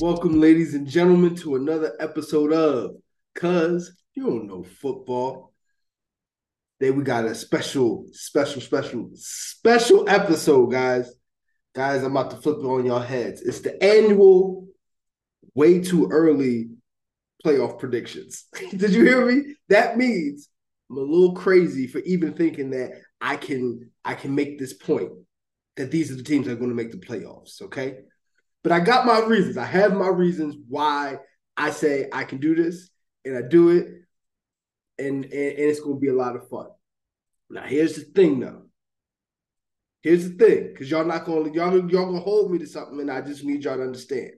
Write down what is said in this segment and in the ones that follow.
Welcome, ladies and gentlemen, to another episode of Cuz You Don't Know Football. Today we got a special episode, guys. Guys, I'm about to flip it on your heads. It's the annual way too early playoff predictions. Did you hear me? That means I'm a little crazy for even thinking that I can make this point that these are the teams that are going to make the playoffs, okay? But I got my reasons. I have my reasons why I say I can do this, and I do it, and it's going to be a lot of fun. Now, here's the thing, though. Here's the thing, because y'all gonna hold me to something, and I just need y'all to understand.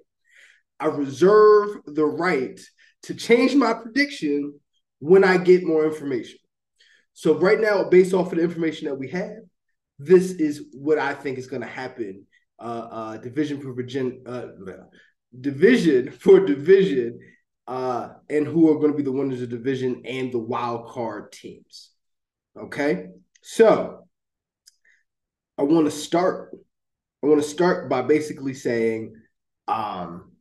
I reserve the right to change my prediction when I get more information. So right now, based off of the information that we have, this is what I think is going to happen. Division for division, and who are going to be the winners of division and the wild card teams. Okay, so I want to start by basically saying, every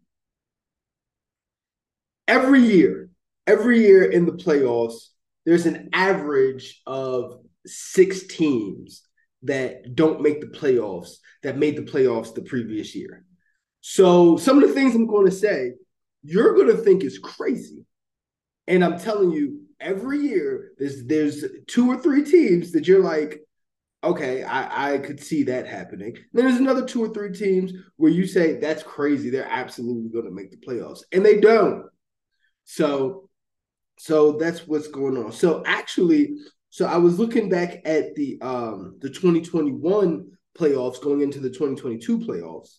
year in the playoffs, there's an average of six teams that don't make the playoffs, that made the playoffs the previous year. So some of the things I'm going to say, you're going to think is crazy. And I'm telling you, every year, there's two or three teams that you're like, okay, I could see that happening. And then there's another two or three teams where you say, that's crazy. They're absolutely going to make the playoffs. And they don't. So that's what's going on. So I was looking back at the 2021 playoffs going into the 2022 playoffs.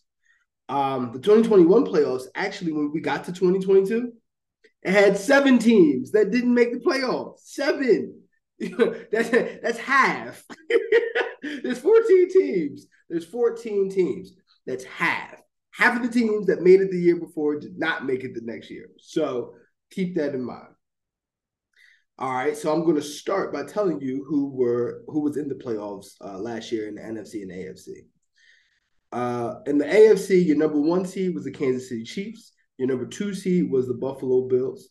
The 2021 playoffs, actually, when we got to 2022, it had seven teams that didn't make the playoffs. Seven. that's half. There's 14 teams. That's half. Half of the teams that made it the year before did not make it the next year. So keep that in mind. All right, so I'm going to start by telling you who was in the playoffs last year in the NFC and AFC. In the AFC, your number one seed was the Kansas City Chiefs. Your number two seed was the Buffalo Bills.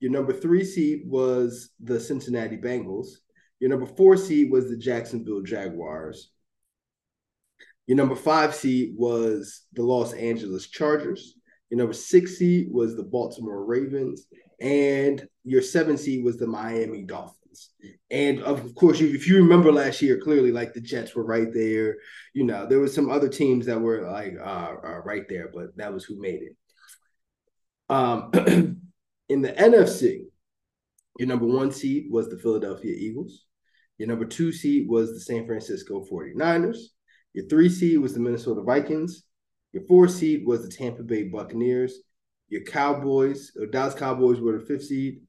Your number three seed was the Cincinnati Bengals. Your number four seed was the Jacksonville Jaguars. Your number five seed was the Los Angeles Chargers. Your number six seed was the Baltimore Ravens. And your 7 seed was the Miami Dolphins. And, of course, if you remember last year, clearly, like, the Jets were right there. You know, there were some other teams that were, like, right there, but that was who made it. In the NFC, your number one seed was the Philadelphia Eagles. Your number two seed was the San Francisco 49ers. Your 3 seed was the Minnesota Vikings. Your 4 seed was the Tampa Bay Buccaneers. Your Dallas Cowboys were the 5th seed.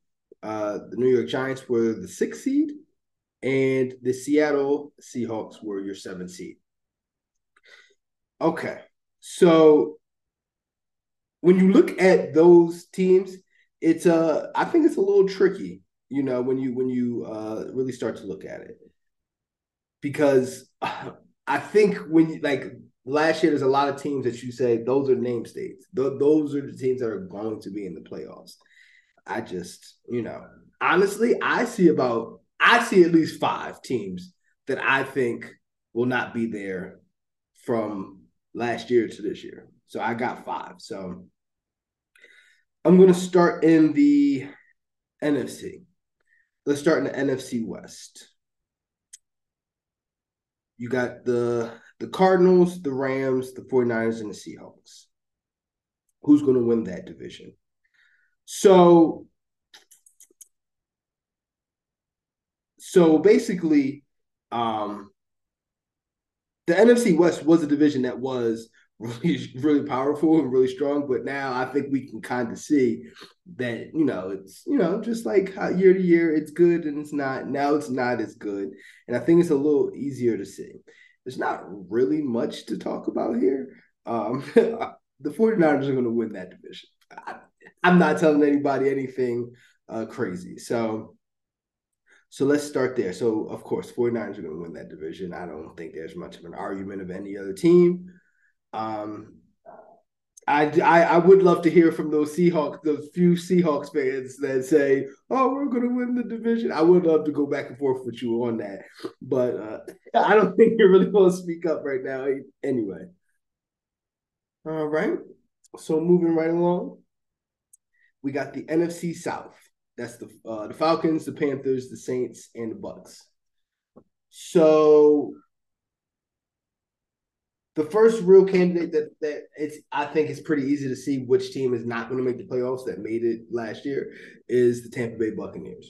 The New York Giants were the 6th seed. And the Seattle Seahawks were your 7th seed. Okay. So when you look at those teams, I think it's a little tricky, you know, when you really start to look at it. Because I think last year, there's a lot of teams that you say, those are name states. Those are the teams that are going to be in the playoffs. I just, you know, honestly, I see at least 5 teams that I think will not be there from last year to this year. So I got 5. So I'm going to start in the NFC. Let's start in the NFC West. You got the Cardinals, the Rams, the 49ers, and the Seahawks. Who's going to win that division? So basically, the NFC West was a division that was really, really powerful and really strong, but now I think we can kind of see that, you know, it's, you know, just like how year to year it's good and it's not. Now it's not as good, and I think it's a little easier to see. There's not really much to talk about here. The 49ers are going to win that division. I'm not telling anybody anything crazy. So let's start there. So, of course, 49ers are going to win that division. I don't think there's much of an argument of any other team. I would love to hear from those few Seahawks fans that say, "Oh, we're going to win the division." I would love to go back and forth with you on that, but I don't think you're really going to speak up right now, anyway. All right, so moving right along, we got the NFC South. That's the Falcons, the Panthers, the Saints, and the Bucs. So the first real candidate that I think it's pretty easy to see which team is not going to make the playoffs that made it last year is the Tampa Bay Buccaneers.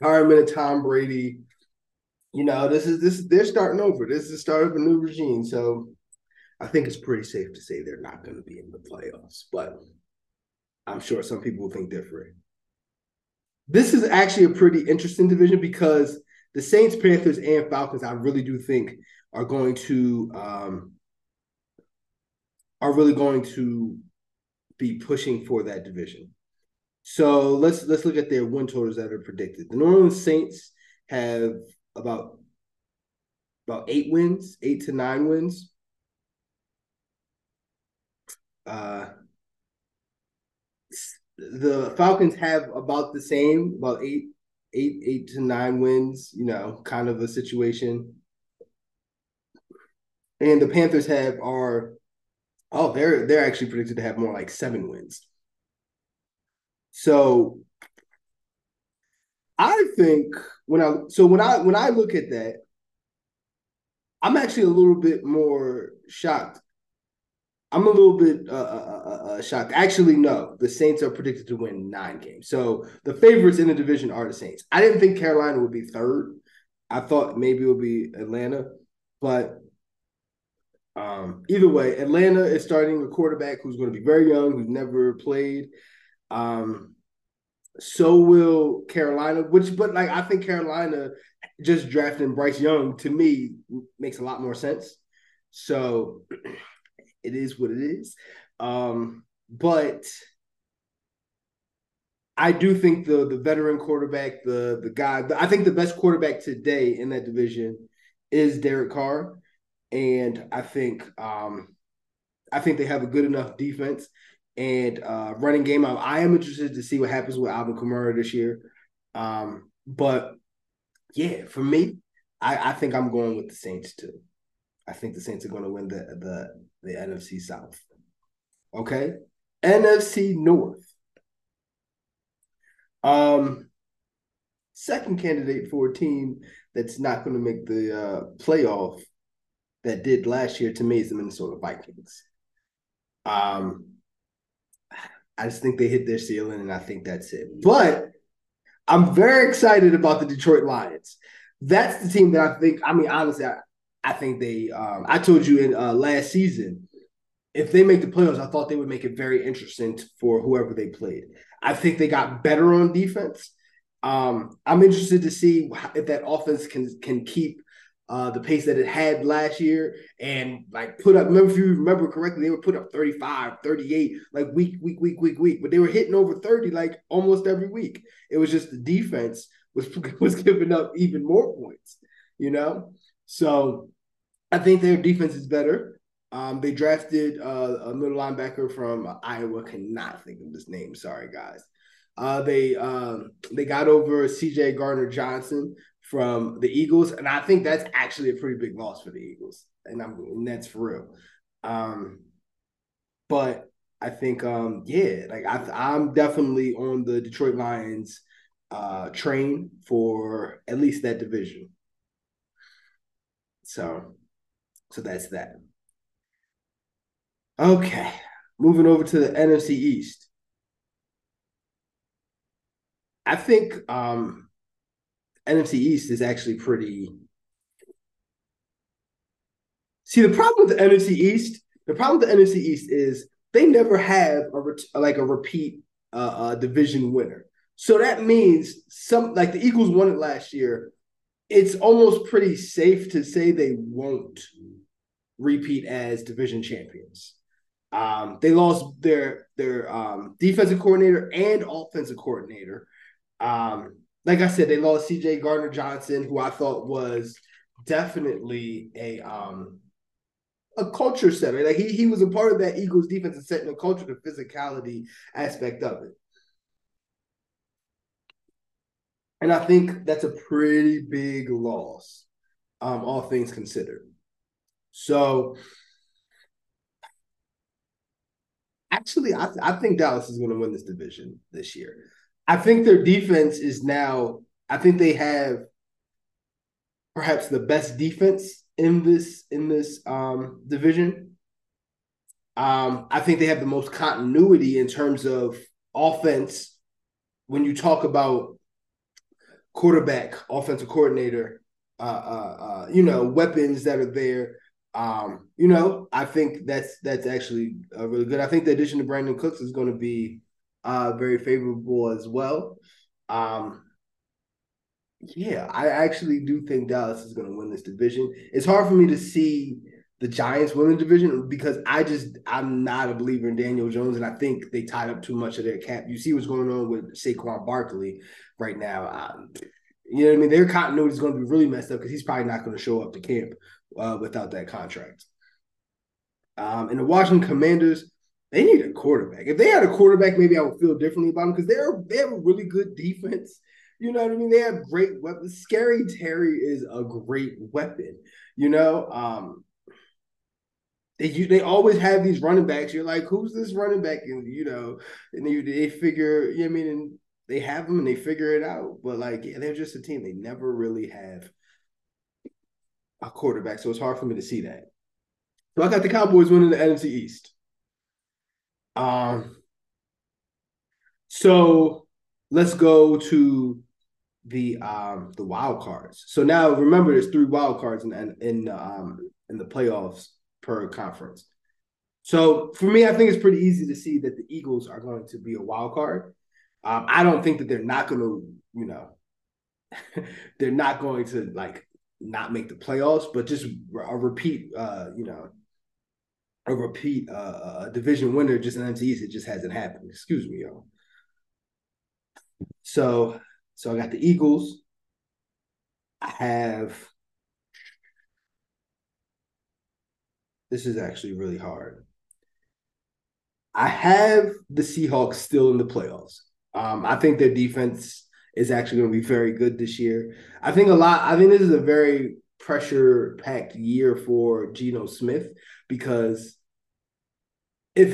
Retirement of Tom Brady. You know, they're starting over. This is the start of a new regime. So I think it's pretty safe to say they're not going to be in the playoffs, but I'm sure some people will think different. This is actually a pretty interesting division because the Saints, Panthers, and Falcons, I really do think are really going to be pushing for that division. So let's look at their win totals that are predicted. The New Orleans Saints have about 8 to 9 wins. The Falcons have about the same, about 8 to 9 wins, you know, kind of a situation. And the Panthers they're actually predicted to have more like 7 wins. So I think when I look at that, I'm actually a little bit more shocked. I'm a little bit shocked. Actually, no. The Saints are predicted to win 9 games. So the favorites in the division are the Saints. I didn't think Carolina would be third. I thought maybe it would be Atlanta. But either way, Atlanta is starting a quarterback who's going to be very young, who's never played. So will Carolina, but I think Carolina just drafting Bryce Young, to me, makes a lot more sense. So it is what it is. But I do think the veteran quarterback, the guy, I think the best quarterback today in that division is Derek Carr. And I think they have a good enough defense and running game. I am interested to see what happens with Alvin Kamara this year. But yeah, for me, I think I'm going with the Saints too. I think the Saints are going to win the NFC South. Okay. NFC North. Second candidate for a team that's not going to make the playoff that did last year to me is the Minnesota Vikings. I just think they hit their ceiling, and I think that's it. But I'm very excited about the Detroit Lions. That's the team that I think, I mean, honestly, I think they – I told you in last season, if they make the playoffs, I thought they would make it very interesting for whoever they played. I think they got better on defense. I'm interested to see if that offense can keep the pace that it had last year and, put up – remember, if you remember correctly, they were put up 35, 38, week. But they were hitting over 30, almost every week. It was just the defense was giving up even more points, you know? So – I think their defense is better. They drafted a middle linebacker from Iowa. Cannot think of his name. Sorry, guys. They got over CJ Gardner-Johnson from the Eagles, and I think that's actually a pretty big loss for the Eagles, and that's for real. But I think, I'm definitely on the Detroit Lions train for at least that division. So that's that. Okay, moving over to the NFC East. I think NFC East is actually pretty. See, the problem with the NFC East is they never have a repeat division winner. So that means the Eagles won it last year. It's almost pretty safe to say they won't repeat as division champions. They lost their defensive coordinator and offensive coordinator. Like I said, they lost CJ Gardner-Johnson, who I thought was definitely a a culture setter. Like he was a part of that Eagles defense and setting the culture, the physicality aspect of it. And I think that's a pretty big loss, all things considered. So, actually, I think Dallas is going to win this division this year. I think their defense is now – I think they have perhaps the best defense in this division. I think they have the most continuity in terms of offense. When you talk about quarterback, offensive coordinator, weapons that are there. I think that's actually really good. I think the addition to Brandon Cooks is going to be very favorable as well. I actually do think Dallas is going to win this division. It's hard for me to see the Giants win the division because I'm not a believer in Daniel Jones, and I think they tied up too much of their cap. You see what's going on with Saquon Barkley right now. You know what I mean? Their continuity is going to be really messed up because he's probably not going to show up to camp without that contract. And the Washington Commanders, they need a quarterback. If they had a quarterback, maybe I would feel differently about them because they have a really good defense. You know what I mean? They have great weapons. Scary Terry is a great weapon. You know, they always have these running backs. You're like, who's this running back? And they figure. You know what I mean? And they have them and they figure it out. But they're just a team. They never really have a quarterback, so it's hard for me to see that. So I got the Cowboys winning the NFC East. So let's go to the wild cards. So now remember, there's three wild cards in the playoffs per conference. So for me, I think it's pretty easy to see that the Eagles are going to be a wild card. I don't think that they're not going to, they're not going to not make the playoffs, but just a repeat division winner just in NFC East. It just hasn't happened. Excuse me, y'all. So I got the Eagles. This is actually really hard. I have the Seahawks still in the playoffs. I think their defense is actually going to be very good this year. I think this is a very pressure-packed year for Geno Smith because if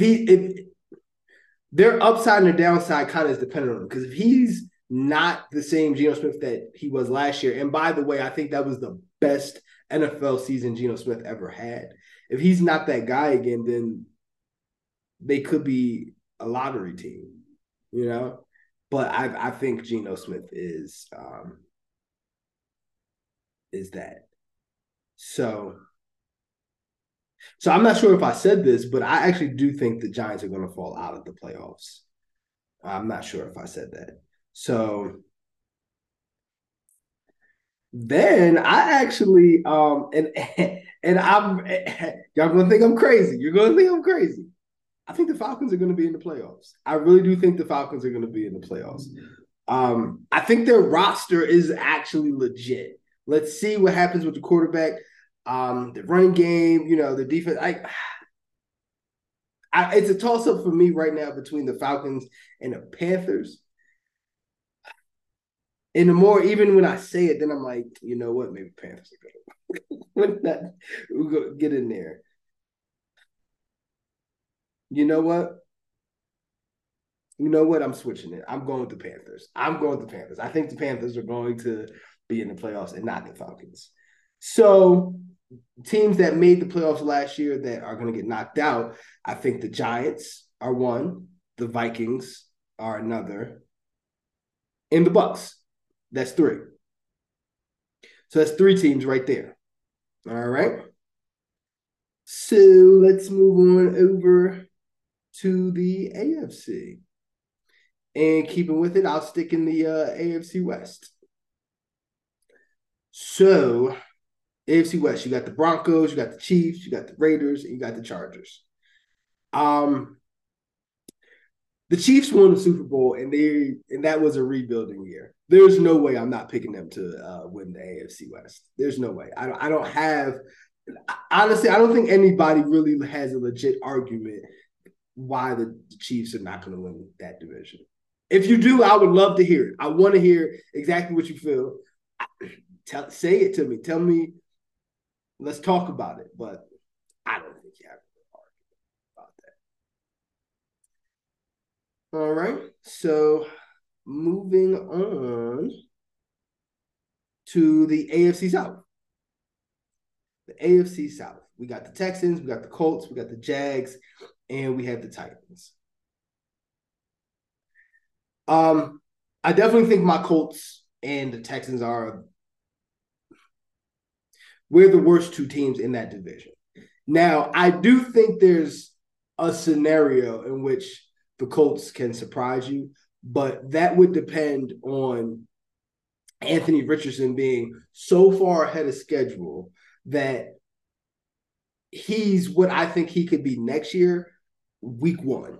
their upside and their downside kind of is dependent on him, because if he's not the same Geno Smith that he was last year, and by the way, I think that was the best NFL season Geno Smith ever had. If he's not that guy again, then they could be a lottery team, But I think Geno Smith is that. So I'm not sure if I said this, but I actually do think the Giants are going to fall out of the playoffs. I'm not sure if I said that. So then I actually and I'm y'all going to think I'm crazy. You're going to think I'm crazy. I think the Falcons are going to be in the playoffs. I really do think the Falcons are going to be in the playoffs. I think their roster is actually legit. Let's see what happens with the quarterback, the running game, the defense. It's a toss-up for me right now between the Falcons and the Panthers. And the more, even when I say it, then I'm like, you know what? Maybe Panthers are going to we'll get in there. You know what? I'm switching it. I'm going with the Panthers. I think the Panthers are going to be in the playoffs and not the Falcons. So teams that made the playoffs last year that are going to get knocked out, I think the Giants are one, the Vikings are another, and the Bucks. That's three. So that's three teams right there. All right. So let's move on over to the AFC. And keeping with it, I'll stick in the AFC West. So, AFC West, you got the Broncos, you got the Chiefs, you got the Raiders, and you got the Chargers. The Chiefs won the Super Bowl, and that was a rebuilding year. There's no way I'm not picking them to win the AFC West. There's no way. I don't have honestly, I don't think anybody really has a legit argument why the Chiefs are not going to win that division. If you do, I would love to hear it. I want to hear exactly what you feel. Say it to me. Tell me. Let's talk about it. But I don't think you have an argument about that. All right. So moving on to the AFC South. The AFC South. We got the Texans. We got the Colts. We got the Jags. And we have the Titans. I definitely think my Colts and the Texans are we're the worst two teams in that division. Now, I do think there's a scenario in which the Colts can surprise you, but that would depend on Anthony Richardson being so far ahead of schedule that he's what I think he could be next year, week one.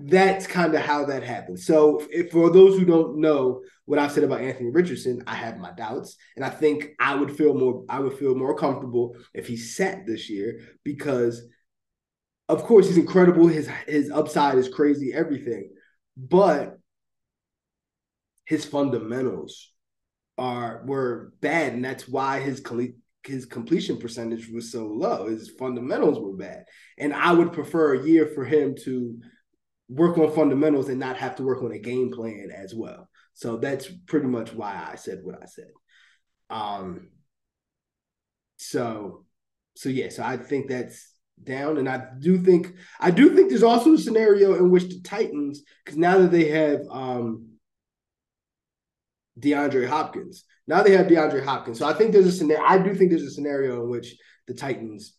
That's kind of how that happened. So if, for those who don't know what I've said about Anthony Richardson, I have my doubts. And I think I would feel more comfortable if he sat this year because, of course, he's incredible. His upside is crazy, everything. But his fundamentals were bad, and that's why his completion percentage was so low. His fundamentals were bad. And I would prefer a year for him to work on fundamentals and not have to work on a game plan as well. So that's pretty much why I said what I said. So I think that's down. And I do think there's also a scenario in which the Titans, because now that they have DeAndre Hopkins. So I do think there's a scenario in which the Titans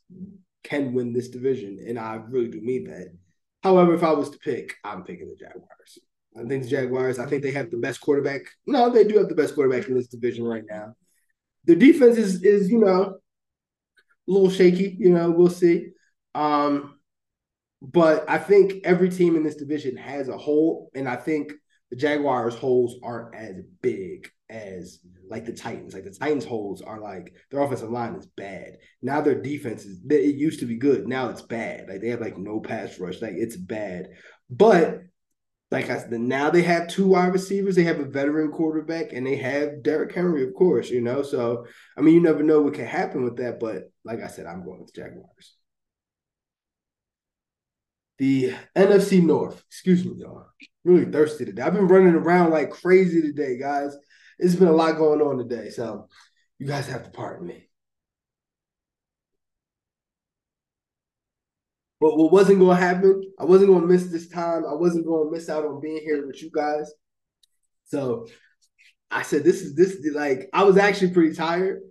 can win this division. And I really do mean that. However, if I was to pick, I'm picking the Jaguars. I think they have the best quarterback. No, they do have the best quarterback in this division right now. Their defense is a little shaky. We'll see. But I think every team in this division has a hole, and I think the Jaguars' holes aren't as big as like the Titans. Like the Titans' holes are like their offensive line is bad. Now their defense is – it used to be good. Now it's bad. Like they have like no pass rush. Like it's bad. But like I said, now they have two wide receivers. They have a veteran quarterback, and they have Derrick Henry, of course, So, I mean, you never know what can happen with that. But like I said, I'm going with the Jaguars. The NFC North. Excuse me, y'all. Really thirsty today. I've been running around like crazy today, guys. It's been a lot going on today, so you guys have to pardon me. But what wasn't going to happen, I wasn't going to miss this time. I wasn't going to miss out on being here with you guys. So I said, I was actually pretty tired,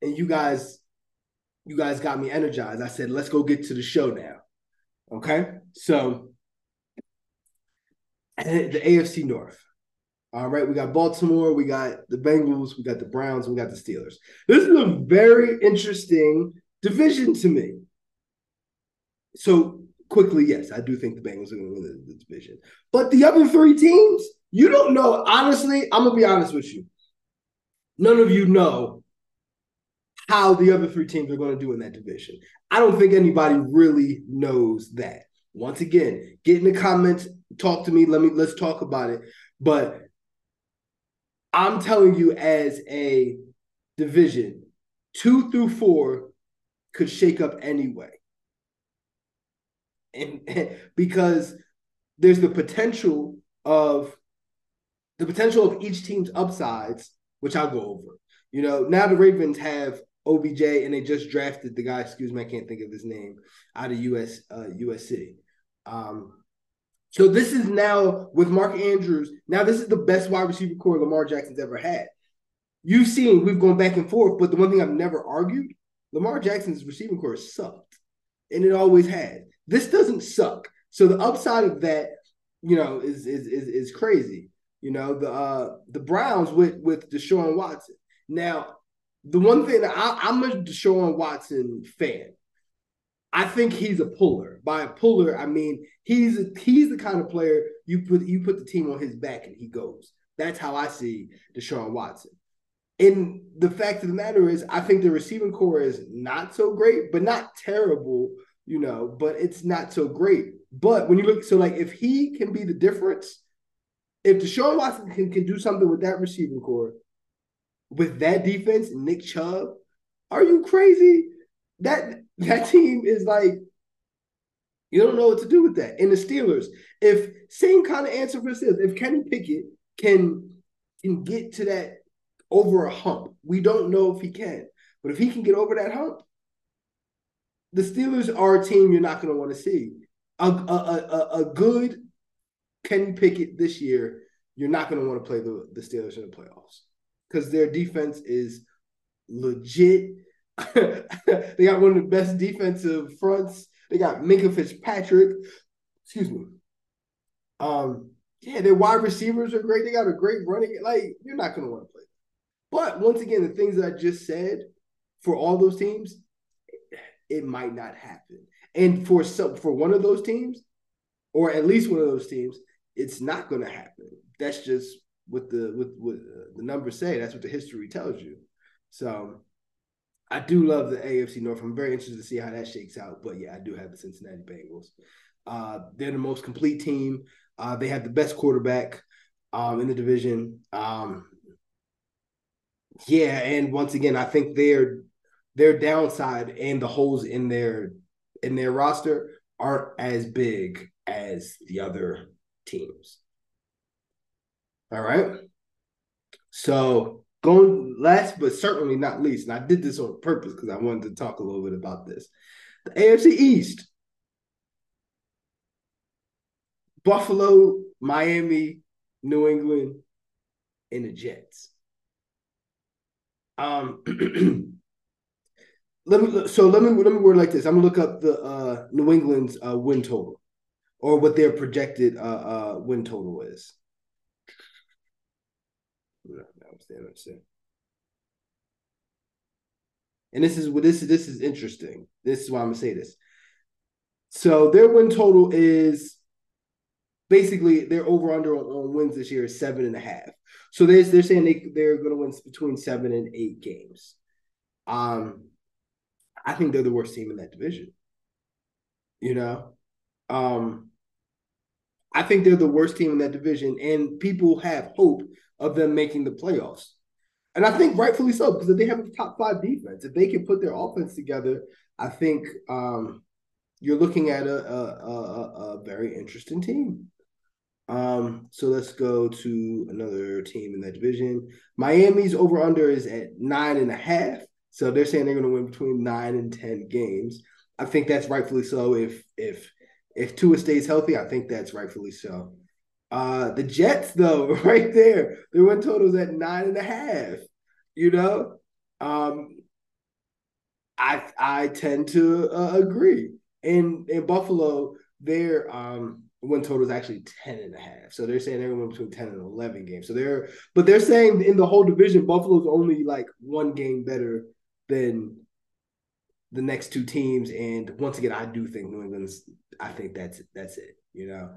and you guys got me energized. I said, let's go get to the show now. Okay? So the AFC North. All right, we got Baltimore, we got the Bengals, we got the Browns, we got the Steelers. This is a very interesting division to me. So quickly, yes, I do think the Bengals are going to win the division. But the other three teams, you don't know. Honestly, I'm going to be honest with you. None of you know how the other three teams are going to do in that division. I don't think anybody really knows that. Once again, get in the comments, talk to me, let's talk about it. But I'm telling you, as a division, 2 through 4 could shake up anyway. And because there's the potential of each team's upsides, which I'll go over. Now the Ravens have OBJ, and they just drafted the guy, excuse me, I can't think of his name, out of USC. So this is now, with Mark Andrews, now this is the best wide receiver core Lamar Jackson's ever had. You've seen, we've gone back and forth, but the one thing I've never argued, Lamar Jackson's receiving core sucked, and it always has. This doesn't suck. So the upside of that, is crazy. The Browns with Deshaun Watson. Now, the one thing, that I'm a Deshaun Watson fan. I think he's a puller. By a puller, I mean he's the kind of player you put the team on his back and he goes. That's how I see Deshaun Watson. And the fact of the matter is, I think the receiving core is not so great, but not terrible, you know, but it's not so great. But when you look, so like if he can be the difference, if Deshaun Watson can do something with that receiving core, with that defense, Nick Chubb, are you crazy? That team is like, you don't know what to do with that. And the Steelers, if same kind of answer for the Steelers, if Kenny Pickett can get to that over a hump, we don't know if he can, but if he can get over that hump, the Steelers are a team you're not going to want to see. A good Kenny Pickett this year, you're not going to want to play the Steelers in the playoffs because their defense is legit. They got one of the best defensive fronts. They got Minka Fitzpatrick. Excuse me. Yeah, their wide receivers are great. They got a great running. Like, you're not going to want to play. But once again, the things that I just said for all those teams, it might not happen. And for one of those teams, or at least one of those teams, it's not going to happen. That's just what the numbers say. That's what the history tells you. So I do love the AFC North. I'm very interested to see how that shakes out. But, yeah, I do have the Cincinnati Bengals. They're the most complete team. They have the best quarterback in the division. Yeah, and once again, I think their downside and the holes in their roster aren't as big as the other teams. All right. So going last but certainly not least, and I did this on purpose because I wanted to talk a little bit about this. The AFC East. Buffalo, Miami, New England, and the Jets. Let me word it like this. I'm gonna look up the New England's win total, or what their projected win total is. And this is interesting. This is why I'm gonna say this. So their win total is basically their over under on wins this year is 7.5. So they're saying they're going to win between 7 and 8 games. I think they're the worst team in that division. You know? I think they're the worst team in that division, and people have hope of them making the playoffs. And I think rightfully so, because if they have a top 5 defense, if they can put their offense together, I think you're looking at a very interesting team. So let's go to another team in that division. Miami's over-under is at 9.5. So they're saying they're going to win between 9 and 10 games. I think that's rightfully so. If Tua stays healthy, I think that's rightfully so. The Jets, though, right there, their win total's at 9.5. You know, I tend to agree. In Buffalo, their win total is actually 10.5. So they're saying they're going to win between 10 and 11 games. But they're saying in the whole division, Buffalo's only like one game better than the next two teams. And once again, I do think New England's, I think that's it, you know.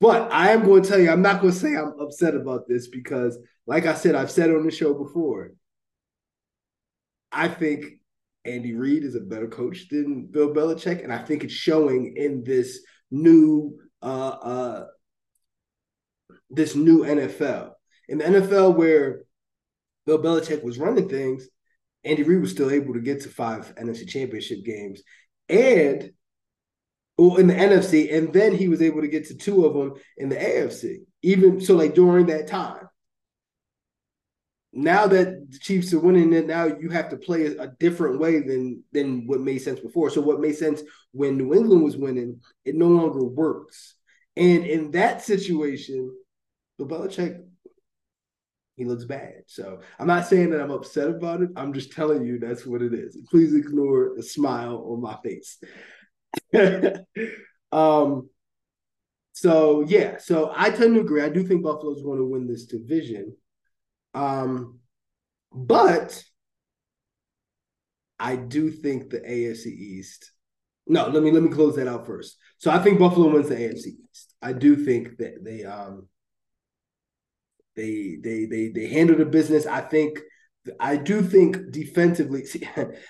But I am going to tell you, I'm not going to say I'm upset about this because, like I said, I've said on the show before, I think Andy Reid is a better coach than Bill Belichick, and I think it's showing in this new NFL. In the NFL where Bill Belichick was running things, Andy Reid was still able to get to 5 NFC championship games in the NFC, and then he was able to get to 2 of them in the AFC, even so like during that time. Now that the Chiefs are winning, then now you have to play a different way than what made sense before. So what made sense when New England was winning, it no longer works. And in that situation, Bill Belichick, he looks bad. So I'm not saying that I'm upset about it. I'm just telling you that's what it is. Please ignore the smile on my face. So I tend to agree. I do think Buffalo's going to win this division. But I do think the AFC East. No, let me close that out first. So I think Buffalo wins the AFC East. I do think that they handle the business. I think I do think defensively,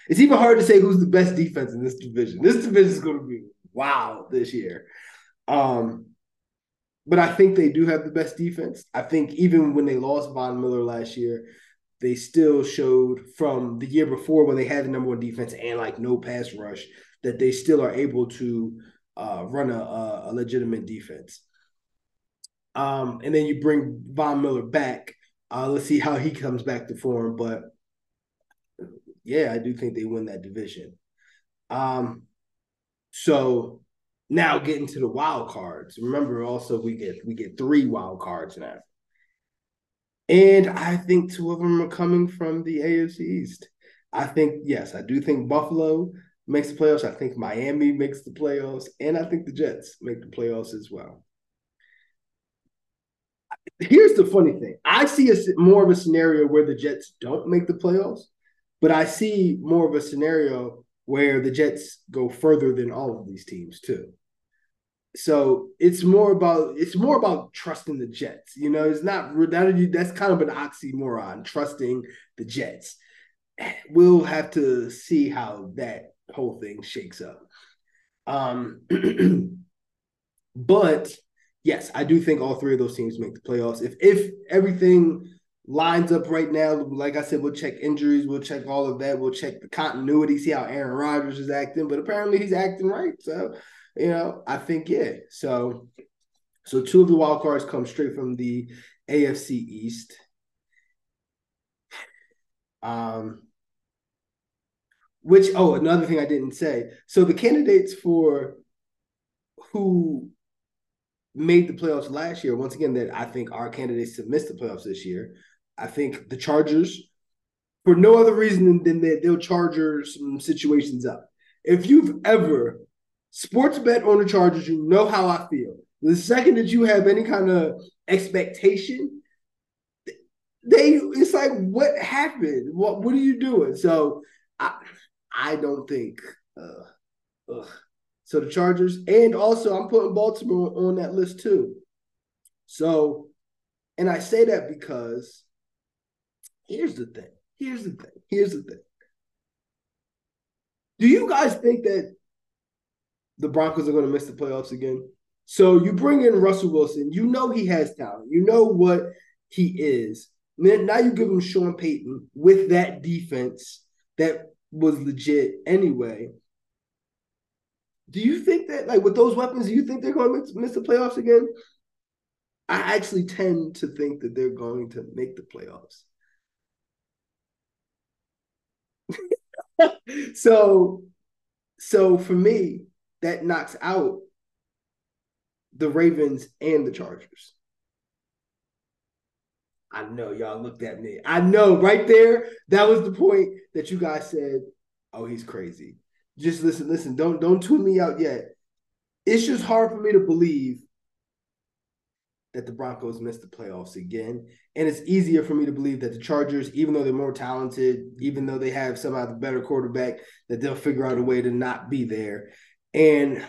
it's even hard to say who's the best defense in this division. This division is going to be wild this year. But I think they do have the best defense. I think even when they lost Von Miller last year, they still showed from the year before when they had the number one defense and like no pass rush that they still are able to run a legitimate defense. And then you bring Von Miller back. Let's see how he comes back to form. But, yeah, I do think they win that division. So now getting to the wild cards. Remember, also, we get three wild cards now. And I think two of them are coming from the AFC East. I think, yes, I do think Buffalo makes the playoffs. I think Miami makes the playoffs. And I think the Jets make the playoffs as well. Here's the funny thing. I see more of a scenario where the Jets don't make the playoffs, but I see more of a scenario where the Jets go further than all of these teams too. So it's more about trusting the Jets. You know, it's not that's kind of an oxymoron, trusting the Jets. We'll have to see how that whole thing shakes up. But yes, I do think all three of those teams make the playoffs. If everything lines up right now, like I said, we'll check injuries, we'll check all of that, we'll check the continuity, see how Aaron Rodgers is acting, but apparently he's acting right. So, you know, I think, yeah. So two of the wild cards come straight from the AFC East. Another thing I didn't say. So the candidates for who made the playoffs last year, once again, that I think our candidates to miss the playoffs this year. I think the Chargers, for no other reason than that they'll Chargers situations up. If you've ever sports bet on the Chargers, you know how I feel. The second that you have any kind of expectation, it's like, what happened? What are you doing? So I don't think So the Chargers, and also I'm putting Baltimore on that list too. So, and I say that because here's the thing. Do you guys think that the Broncos are going to miss the playoffs again? So you bring in Russell Wilson. You know he has talent. You know what he is. Now you give him Sean Payton with that defense that was legit anyway. Do you think that, like, with those weapons, do you think they're going to miss the playoffs again? I actually tend to think that they're going to make the playoffs. So for me, that knocks out the Ravens and the Chargers. I know y'all looked at me. I know right there, that was the point that you guys said, oh, he's crazy. Just listen, don't tune me out yet. It's just hard for me to believe that the Broncos missed the playoffs again. And it's easier for me to believe that the Chargers, even though they're more talented, even though they have somehow the better quarterback, that they'll figure out a way to not be there. And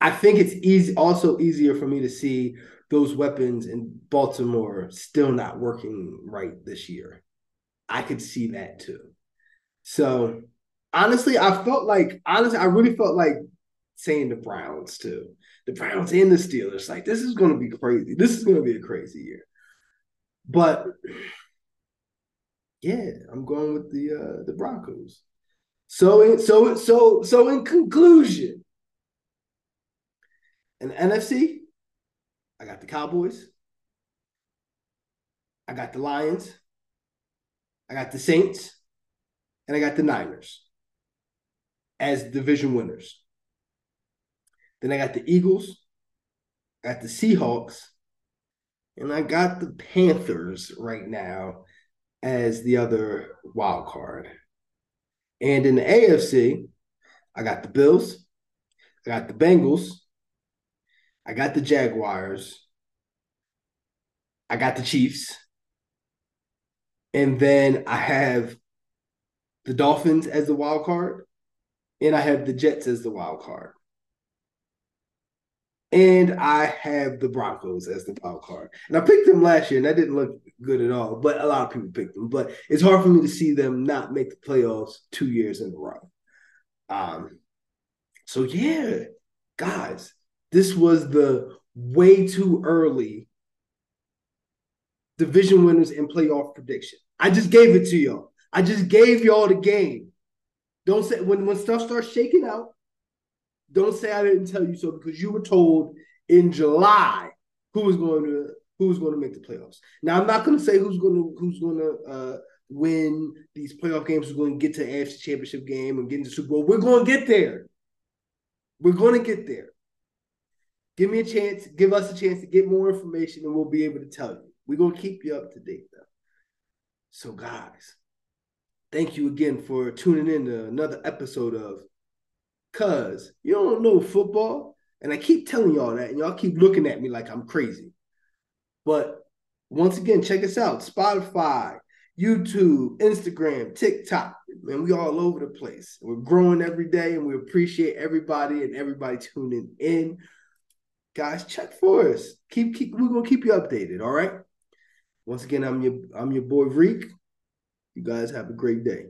I think it's also easier for me to see those weapons in Baltimore still not working right this year. I could see that too. So honestly, I really felt like saying the Browns too. The Browns and the Steelers. Like, this is going to be crazy. This is going to be a crazy year. But, yeah, I'm going with the Broncos. So in conclusion, in the NFC, I got the Cowboys. I got the Lions. I got the Saints. And I got the Niners as division winners. Then I got the Eagles, I got the Seahawks, and I got the Panthers right now as the other wild card. And in the AFC, I got the Bills, I got the Bengals, I got the Jaguars, I got the Chiefs, and then I have the Dolphins as the wild card, and I have the Jets as the wild card. And I have the Broncos as the wild card. And I picked them last year, and that didn't look good at all. But a lot of people picked them. But it's hard for me to see them not make the playoffs 2 years in a row. So, yeah, guys, this was the way too early division winners and playoff prediction. I just gave it to y'all. I just gave y'all the game. Don't say when stuff starts shaking out, don't say I didn't tell you so, because you were told in July who was going to make the playoffs. Now I'm not going to say who's going to win these playoff games, who's going to get to the AFC Championship game and get into the Super Bowl. We're going to get there. We're going to get there. Give me a chance. Give us a chance to get more information, and we'll be able to tell you. We're going to keep you up to date, though. So, guys, thank you again for tuning in to another episode of Cuz You Don't Know Football. And I keep telling y'all that, and y'all keep looking at me like I'm crazy. But once again, check us out. Spotify, YouTube, Instagram, TikTok. Man, we all over the place. We're growing every day, and we appreciate everybody and everybody tuning in. Guys, check for us. We're going to keep you updated, all right? Once again, I'm your boy, Reek. You guys have a great day.